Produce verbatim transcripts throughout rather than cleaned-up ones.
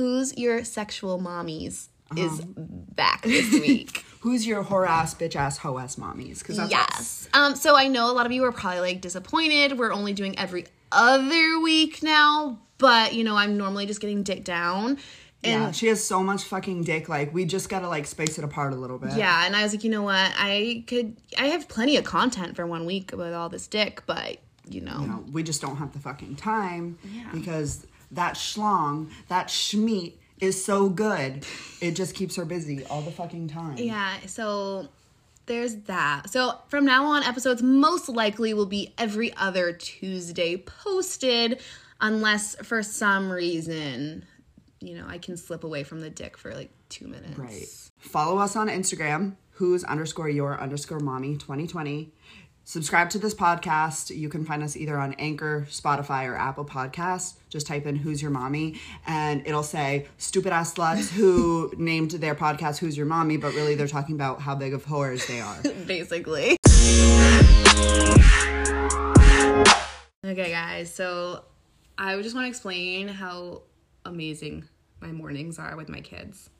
Who's Your Sexual Mommies is um, back this week. Who's your whore-ass, bitch-ass, hoe-ass mommies? 'Cause that's yes. Um, so I know a lot of you are probably, like, disappointed. We're only doing every other week now. But, you know, I'm normally just getting dick down. And yeah, she has so much fucking dick. Like, we just gotta, like, space it apart a little bit. Yeah, and I was like, you know what? I could... I have plenty of content for one week with all this dick, but, you know. You know, we just don't have the fucking time. Yeah. Because that schlong, that schmeat is so good. It just keeps her busy all the fucking time. Yeah, so... There's that. So from now on, episodes most likely will be every other Tuesday posted, unless for some reason, you know, I can slip away from the dick for like two minutes. Right. Follow us on Instagram, who's underscore your underscore mommy twenty twenty. Subscribe to this podcast. You can find us either on Anchor, Spotify, or Apple Podcasts. Just type in Who's Your Mommy, and it'll say stupid ass sluts who named their podcast Who's Your Mommy, but really they're talking about how big of whores they are. Basically. Okay, guys. So I just want to explain how amazing my mornings are with my kids.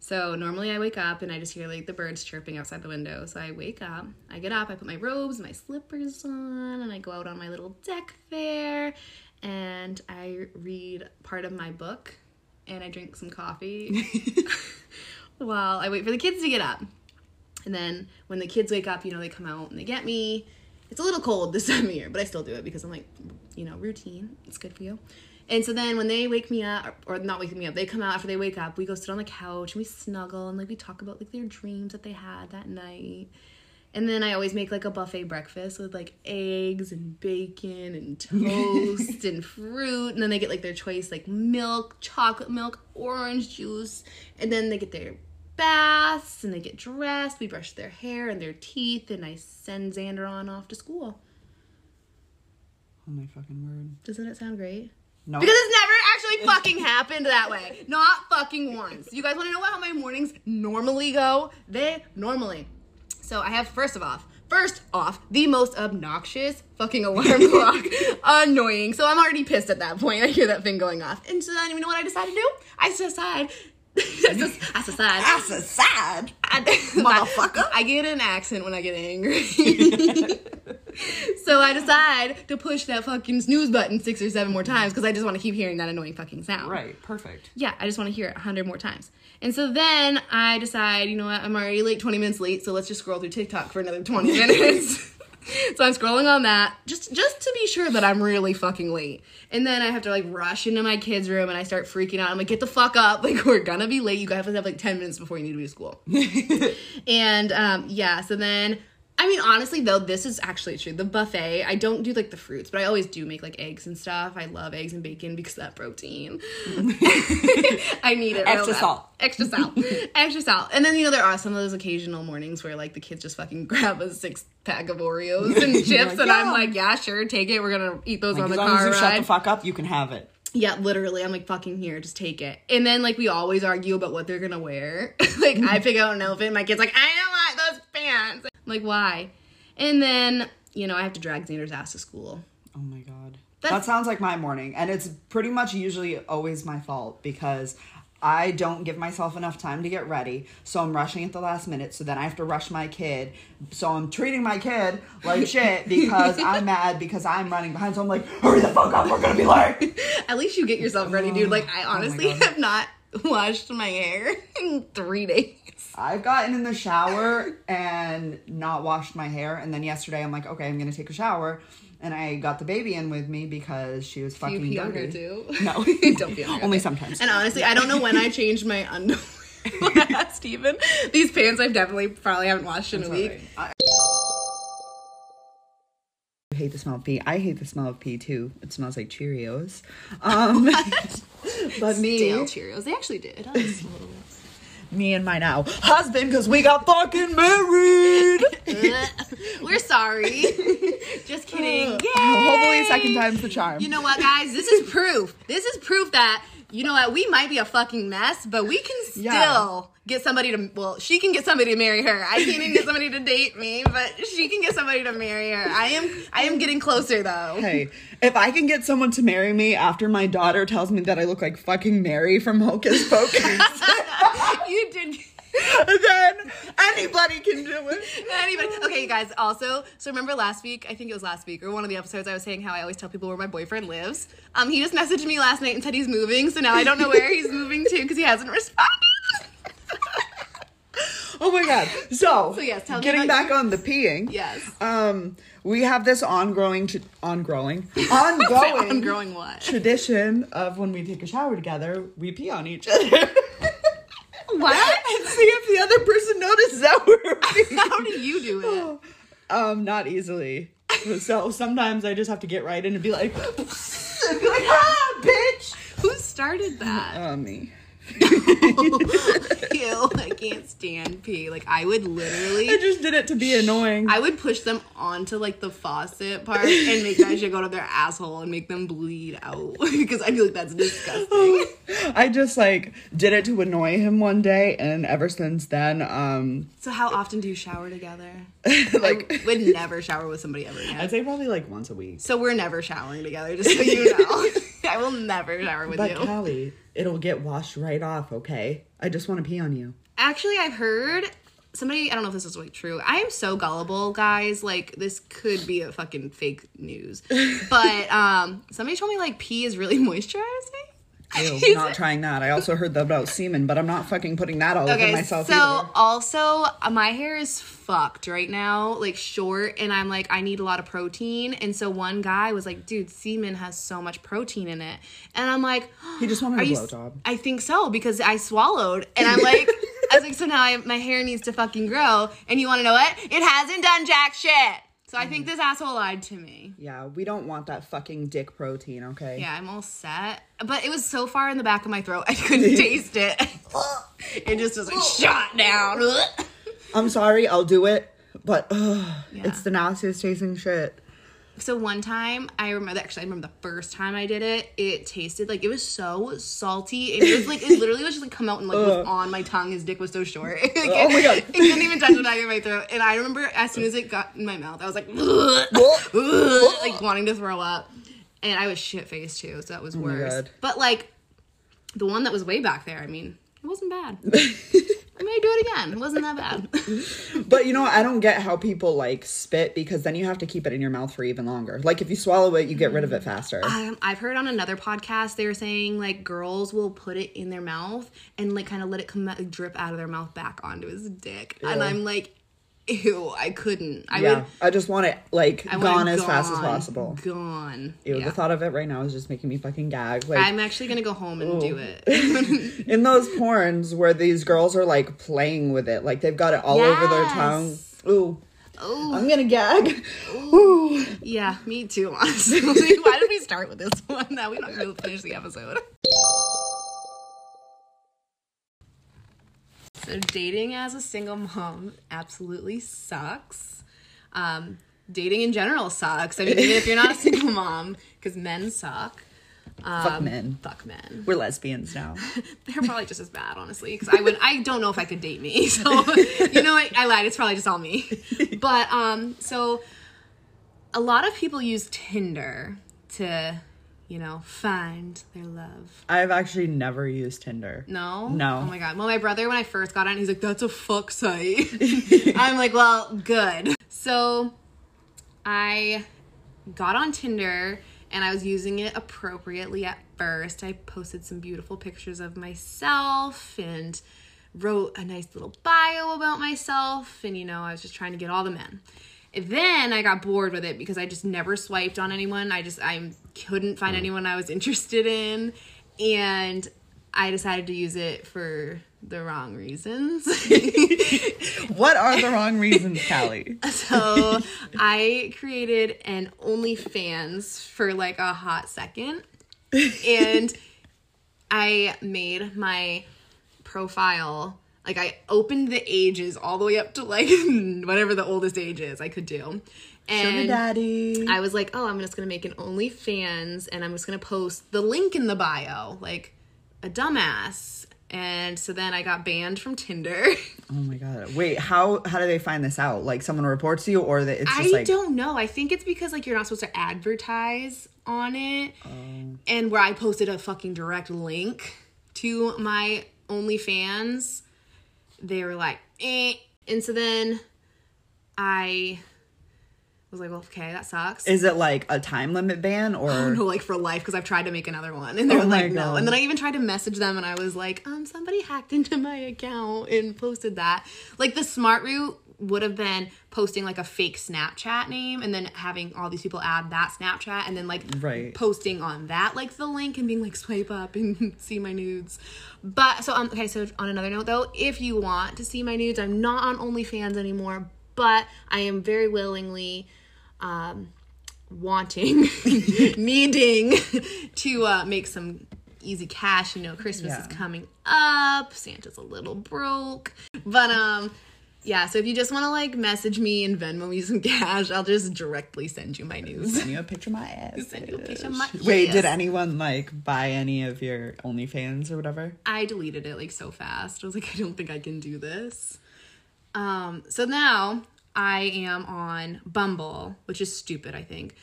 So normally I wake up and I just hear like the birds chirping outside the window. So I wake up, I get up, I put my robes, my slippers on, and I go out on my little deck there and I read part of my book and I drink some coffee while I wait for the kids to get up. And then when the kids wake up, you know, they come out and they get me. It's a little cold this time of year, but I still do it because I'm like, you know, routine. It's good for you. And so then when they wake me up, or not wake me up, they come out after they wake up, we go sit on the couch and we snuggle and like we talk about like their dreams that they had that night. And then I always make like a buffet breakfast with like eggs and bacon and toast and fruit. And then they get like their choice, like milk, chocolate milk, orange juice. And then they get their baths and they get dressed. We brush their hair and their teeth and I send Xander on off to school. Oh my fucking word. Doesn't it sound great? No. Because it's never actually fucking happened that way. Not fucking once. You guys want to know how my mornings normally go? They normally. So I have first of off, first off, the most obnoxious fucking alarm clock. Annoying. So I'm already pissed at that point. I hear that thing going off. And so then you know what I decided to do? I decide. I decide. I decide. Motherfucker. I get an accent when I get angry. So I decide to push that fucking snooze button six or seven more times because I just want to keep hearing that annoying fucking sound. Right. Perfect. Yeah. I just want to hear it a hundred more times. And so then I decide, you know what? I'm already like twenty minutes late, so let's just scroll through TikTok for another twenty minutes. So I'm scrolling on that just just to be sure that I'm really fucking late. And then I have to like rush into my kid's room and I start freaking out. I'm like, get the fuck up. Like, we're gonna be late. You guys have to have like ten minutes before you need to be to school. And um, yeah, so then... I mean, honestly, though, this is actually true. The buffet, I don't do, like, the fruits, but I always do make, like, eggs and stuff. I love eggs and bacon because of that protein. I need it. Extra salt. Extra salt. Extra salt. And then, you know, there are some of those occasional mornings where, like, the kids just fucking grab a six-pack of Oreos and chips, like, and yeah. I'm like, yeah, sure, take it. We're going to eat those like, on the car ride. As long as you shut the fuck up, you can have it. Yeah, literally. I'm like, fucking here. Just take it. And then, like, we always argue about what they're going to wear. Like, I pick out an outfit, and my kid's like, I don't want those pants. Like, why? And then, you know, I have to drag Xander's ass to school. Oh, my God. That's- that sounds like my morning. And it's pretty much usually always my fault because I don't give myself enough time to get ready. So I'm rushing at the last minute. So then I have to rush my kid. So I'm treating my kid like shit because I'm mad because I'm running behind. So I'm like, hurry the fuck up. We're going to be late. At least you get yourself ready, dude. Like, I honestly oh have not washed my hair in three days. I've gotten in the shower and not washed my hair. And then yesterday I'm like, okay, I'm going to take a shower. And I got the baby in with me because she was fucking dirty. Do you pee on her too? No. Don't pee on her. Only sometimes. And honestly, I don't know when I changed my underwear last even. These pants I've definitely probably haven't washed in I'm a sorry. week. I hate the smell of pee. I hate the smell of pee too. It smells like Cheerios. Um, but me. Stale Cheerios. They actually did. I was a little me and my now husband because we got fucking married. We're sorry. Just kidding. Yay. Hopefully second time's the charm. You know what, guys? This is proof. This is proof that you know what, we might be a fucking mess, but we can still yeah. get somebody to, well, she can get somebody to marry her. I can't even get somebody to date me, but she can get somebody to marry her. I am I am getting closer, though. Hey, if I can get someone to marry me after my daughter tells me that I look like fucking Mary from Hocus Pocus. You did. Then anybody can do it. Anybody. Okay, you guys, also, so remember last week, I think it was last week, or one of the episodes, I was saying how I always tell people where my boyfriend lives. Um, he just messaged me last night and said he's moving, so now I don't know where he's moving to because he hasn't responded. Oh, my God. So, so yes, tell getting me back you. on the peeing. Yes. Um, we have this ongoing, tra- ongoing, ongoing, ongoing what? tradition of when we take a shower together, we pee on each other. What? And see if the other person noticed that we're How do you do it? Oh, um, not easily. So sometimes I just have to get right in and be like, and be like, ah, bitch. Who started that? Uh, me. Oh, ew, I can't stand pee. Like, I would literally. I just did it to be annoying. I would push them onto, like, the faucet part and make that shit go to their asshole and make them bleed out. Because I feel like that's disgusting. I just, like, did it to annoy him one day, and ever since then, um. So how often do you shower together? Like, I would never shower with somebody ever again. I'd say probably, like, once a week. So we're never showering together, just so you know. I will never shower with but you. But, Callie, it'll get washed right off, okay? I just want to pee on you. Actually, I've heard somebody, I don't know if this is like true. I am so gullible, guys. Like, this could be a fucking fake news. But um, somebody told me, like, pee is really moisturizing. Ew, not trying that. I also heard that about semen, but I'm not fucking putting that all okay, over myself so either. So, also, my hair is fucked right now, like short, and I'm like, I need a lot of protein. And so one guy was like, dude, semen has so much protein in it. And I'm like, he just wanted a blowjob. I think so, because I swallowed. And I'm like, I was like, so now I, my hair needs to fucking grow. And you want to know what? It hasn't done jack shit. So I think this asshole lied to me. Yeah, we don't want that fucking dick protein, okay? Yeah, I'm all set. But it was so far in the back of my throat, I couldn't taste it. It just was like shot down. I'm sorry, I'll do it, but ugh, yeah. It's the nastiest tasting shit. So one time, I remember, actually, I remember the first time I did it, it tasted like, it was so salty. It was like, it literally was just like come out and like was on my tongue. His dick was so short. Like, oh my God. It, it couldn't even touch the back of my throat. And I remember as soon as it got in my mouth, I was like, like wanting to throw up. And I was shit-faced too, so that was worse. Oh, but like, the one that was way back there, I mean, it wasn't bad. I may do it again. It wasn't that bad. But, you know, I don't get how people, like, spit because then you have to keep it in your mouth for even longer. Like, if you swallow it, you get rid of it faster. Um, I've heard on another podcast they were saying, like, girls will put it in their mouth and, like, kind of let it come out, drip out of their mouth back onto his dick. Ew. And I'm like, ew, I couldn't. I yeah, would, I just want it, like, I gone it as gone, fast as possible. Gone. Ew, yeah. The thought of it right now is just making me fucking gag. Like, I'm actually going to go home and ooh. do it. In those porns where these girls are like playing with it, like they've got it all yes. over their tongue. Ooh. Ooh. I'm gonna gag. Ooh. Yeah, me too, honestly. Why did we start with this one? Now we're not gonna finish the episode. So dating as a single mom absolutely sucks. Um, dating in general sucks. I mean, even if you're not a single mom, because men suck. Um, fuck men. Fuck men. We're lesbians now. They're probably just as bad, honestly. Because I would, I don't know if I could date me. So you know, I, I lied. It's probably just all me. But um, so a lot of people use Tinder to, you know, find their love. I've actually never used Tinder. No? No. Oh my God. Well, my brother, when I first got on, he's like, "That's a fuck site." I'm like, well, good. So I got on Tinder. And I was using it appropriately at first. I posted some beautiful pictures of myself and wrote a nice little bio about myself. And, you know, I was just trying to get all the men. And then I got bored with it because I just never swiped on anyone. I just I couldn't find anyone I was interested in. And I decided to use it for the wrong reasons. What are the wrong reasons, Callie? So I created an OnlyFans for like a hot second. And I made my profile, like I opened the ages all the way up to like whatever the oldest age is I could do. And show me daddy. I was like, oh, I'm just going to make an OnlyFans and I'm just going to post the link in the bio. Like, a dumbass. And so then I got banned from Tinder. Oh my God. Wait, how how do they find this out? Like someone reports you or that it's just I like... don't know. I think it's because like you're not supposed to advertise on it. Um... And where I posted a fucking direct link to my OnlyFans, they were like, eh. And so then I was like, well, okay, that sucks. Is it like a time limit ban or? Oh, no, like for life, because I've tried to make another one. And they oh were like, no. And then I even tried to message them and I was like, um, somebody hacked into my account and posted that. Like the smart route would have been posting like a fake Snapchat name and then having all these people add that Snapchat and then like right. posting on that, like the link and being like, swipe up and see my nudes. But so, um, okay, so on another note though, if you want to see my nudes, I'm not on OnlyFans anymore, but I am very willingly um wanting needing to uh make some easy cash. You know, Christmas yeah. is coming up, Santa's a little broke, but um yeah, so if you just want to like message me and Venmo me some cash, I'll just directly send you my news. Send you a picture of my ass. Send you a picture of my ass. Wait, did anyone like buy any of your OnlyFans or whatever? I deleted it like so fast. I was like, I don't think I can do this. Um so now I am on Bumble, which is stupid, I think.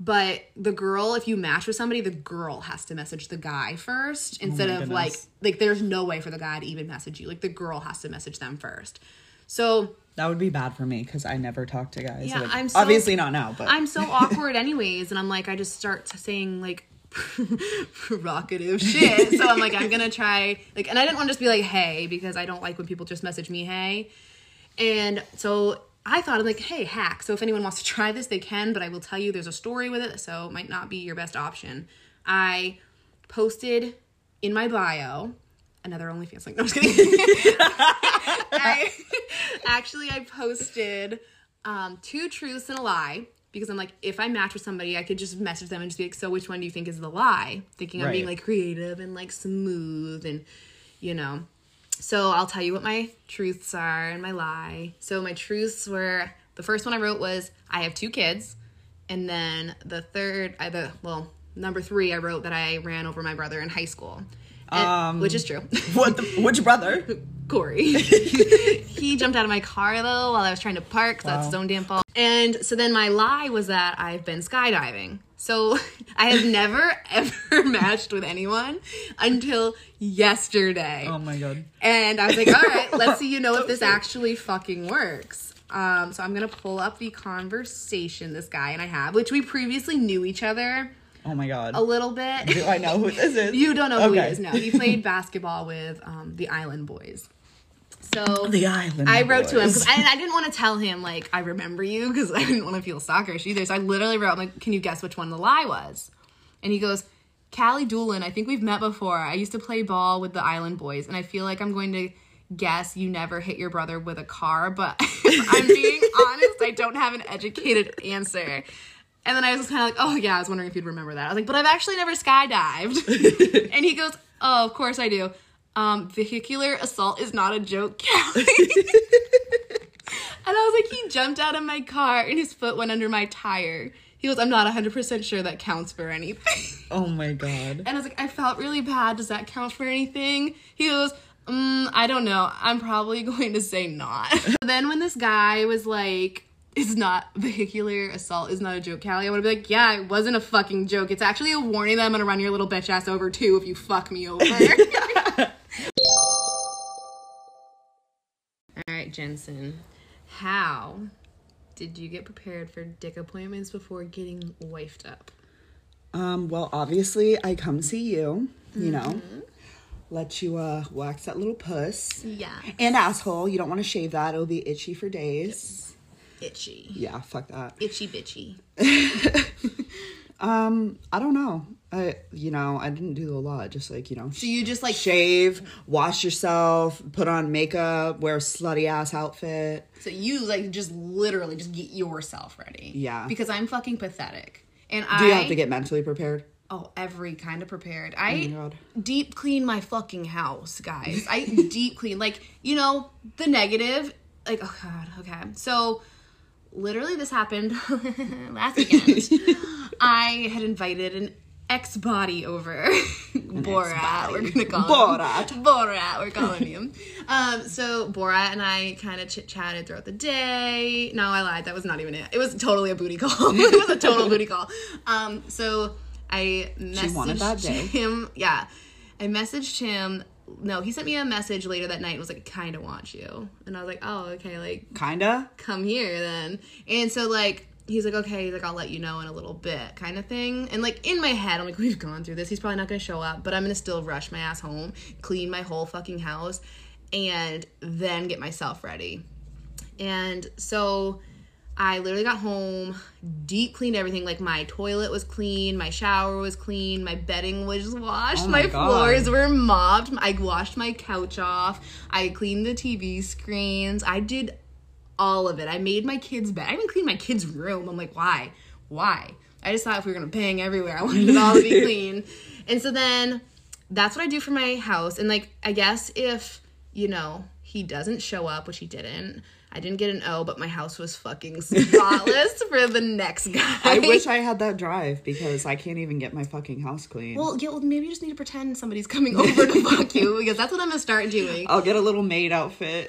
But the girl, if you match with somebody, the girl has to message the guy first instead oh of goodness. like, like there's no way for the guy to even message you. Like the girl has to message them first. So that would be bad for me because I never talk to guys. Yeah, like, I'm so, obviously not now, but I'm so awkward anyways. And I'm like, I just start saying like provocative shit. So I'm like, I'm going to try like, and I didn't want to just be like, hey, because I don't like when people just message me, hey. And so I thought, I'm like, hey, hack. So if anyone wants to try this, they can. But I will tell you there's a story with it, so it might not be your best option. I posted in my bio another OnlyFans link. No, I'm just kidding. I, actually, I posted um, two truths and a lie. Because I'm like, if I match with somebody, I could just message them and just be like, so which one do you think is the lie? Thinking right. I'm being like creative and like smooth and, you know. So I'll tell you what my truths are and my lie. So my truths were, the first one I wrote was, I have two kids. And then the third, I the well, number three, I wrote that I ran over my brother in high school. And, um, which is true. What the, which brother? Corey. He jumped out of my car, though, while I was trying to park. So wow. That's his own damn fault. And so then my lie was that I've been skydiving. So I have never, ever matched with anyone until yesterday. Oh, my God. And I was like, all right, let's see, you know, if this actually fucking works. Um, so I'm going to pull up the conversation this guy and I have, which we previously knew each other. Oh, my God. A little bit. Do I know who this is? You don't know who okay. he is, no. He played basketball with um, the Island Boys. So the Island I wrote boys. to him because I, I didn't want to tell him, like, I remember you because I didn't want to feel stalkerish either. So I literally wrote, I'm like, can you guess which one the lie was? And he goes, Callie Doolin, I think we've met before. I used to play ball with the Island Boys, and I feel like I'm going to guess you never hit your brother with a car, but if I'm being honest, I don't have an educated answer. And then I was just kind of like, oh, yeah, I was wondering if you'd remember that. I was like, but I've actually never skydived. And he goes, oh, of course I do. Um, vehicular assault is not a joke, Callie. And I was like, he jumped out of my car and his foot went under my tire. He goes, I'm not one hundred percent sure that counts for anything. Oh, my God. And I was like, I felt really bad. Does that count for anything? He goes, mm, I don't know. I'm probably going to say not. Then when this guy was like, it's not vehicular assault is not a joke, Callie, I would be like, yeah, it wasn't a fucking joke. It's actually a warning that I'm gonna run your little bitch ass over too if you fuck me over. All right, Jensen, how did you get prepared for dick appointments before getting wifed up? Um, well, obviously I come see you, you mm-hmm. know. Let you uh, wax that little puss. Yeah. And asshole, you don't want to shave that. It'll be itchy for days. Yes. Itchy. Yeah, fuck that. Itchy bitchy. um, I don't know. I, you know, I didn't do a lot. Just like, you know. So you just like. Shave, wash yourself, put on makeup, wear a slutty ass outfit. So you like just literally just get yourself ready. Yeah. Because I'm fucking pathetic. And do I. Do you have to get mentally prepared? Oh, every kind of prepared. I oh deep clean my fucking house, guys. I deep clean. Like, you know, the negative. Like, oh God, okay. So. Literally, this happened last weekend. I had invited an ex body over. Borat, ex-body. We're gonna call Borat. him. Borat. Borat, we're calling him. Um, so Borat and I kind of chit chatted throughout the day. No, I lied. That was not even it. It was totally a booty call. It was a total booty call. Um, so I messaged him. Yeah, I messaged him. No, he sent me a message later that night and was like, "Kinda want you," and I was like, "Oh, okay, like kinda come here then." And so like he's like, "Okay," he's like, "I'll let you know in a little bit," kind of thing. And like in my head, I'm like, "We've gone through this. He's probably not gonna show up, but I'm gonna still rush my ass home, clean my whole fucking house, and then get myself ready." And so I literally got home, deep cleaned everything. Like, my toilet was clean, my shower was clean, my bedding was washed, oh my, my floors were mopped, I washed my couch off, I cleaned the T V screens, I did all of it. I made my kids' bed. I even cleaned my kids' room. I'm like, why? Why? I just thought if we were going to bang everywhere, I wanted it all to be clean. And so then, that's what I do for my house. And, like, I guess if, you know, he doesn't show up, which he didn't, I didn't get an O, but my house was fucking spotless for the next guy. I wish I had that drive because I can't even get my fucking house clean. Well, yeah, well maybe you just need to pretend somebody's coming over to fuck you because that's what I'm going to start doing. I'll get a little maid outfit.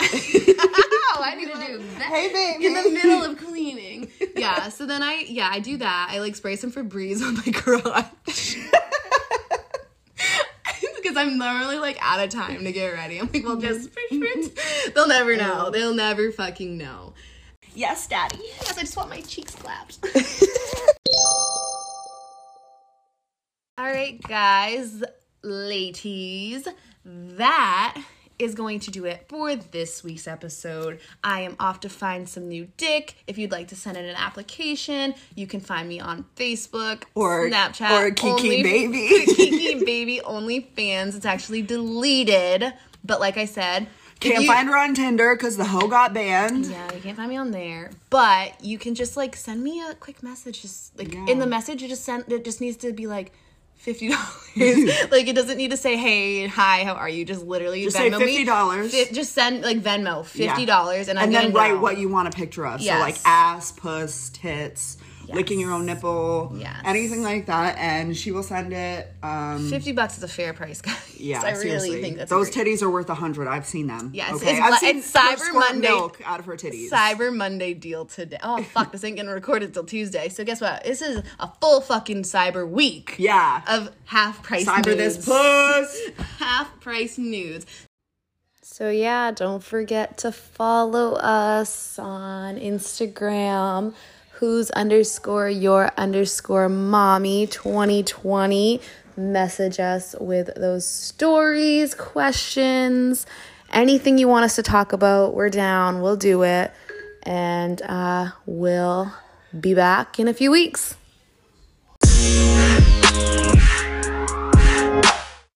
Oh, I need to do that. Hey, babe. In the middle of cleaning. Yeah, so then I, yeah, I do that. I, like, spray some Febreze on my garage. Because I'm normally, like, out of time to get ready. I'm like, well, just... They'll never know. They'll never fucking know. Yes, Daddy. Yes, I just want my cheeks clapped. All right, guys, ladies, that is going to do it for this week's episode. I am off to find some new dick. If you'd like to send in an application, you can find me on Facebook or Snapchat or Kiki only, Baby. Kiki Baby OnlyFans. It's actually deleted, but like I said, can't you, find her on Tinder because the hoe got banned. Yeah, you can't find me on there. But you can just like send me a quick message. Just like yeah. in the message, you just send. It just needs to be like fifty dollars. Like it doesn't need to say, "Hey, hi, how are you?" Just literally just Venmo say fifty dollars. Fi- just send like Venmo fifty dollars, yeah. and I'm and then write down what you want a picture of. Yes. So like ass, puss, tits, yes. licking your own nipple, yes. anything like that, and she will send it. Um, Fifty bucks is a fair price, guys. Yeah, I really seriously. think that's those great. Titties are worth a hundred. I've seen them. Yes, okay? it's, I've seen it's Cyber Monday milk out of her titties. Cyber Monday deal today. Oh fuck, this ain't getting recorded till Tuesday. So guess what? This is a full fucking Cyber Week. Yeah. Of half price nudes. Cyber this puss. Half price nudes. So yeah, don't forget to follow us on Instagram. Who's underscore your underscore mommy twenty twenty. Message us with those stories, questions, anything you want us to talk about. We're down. We'll do it. And uh, we'll be back in a few weeks.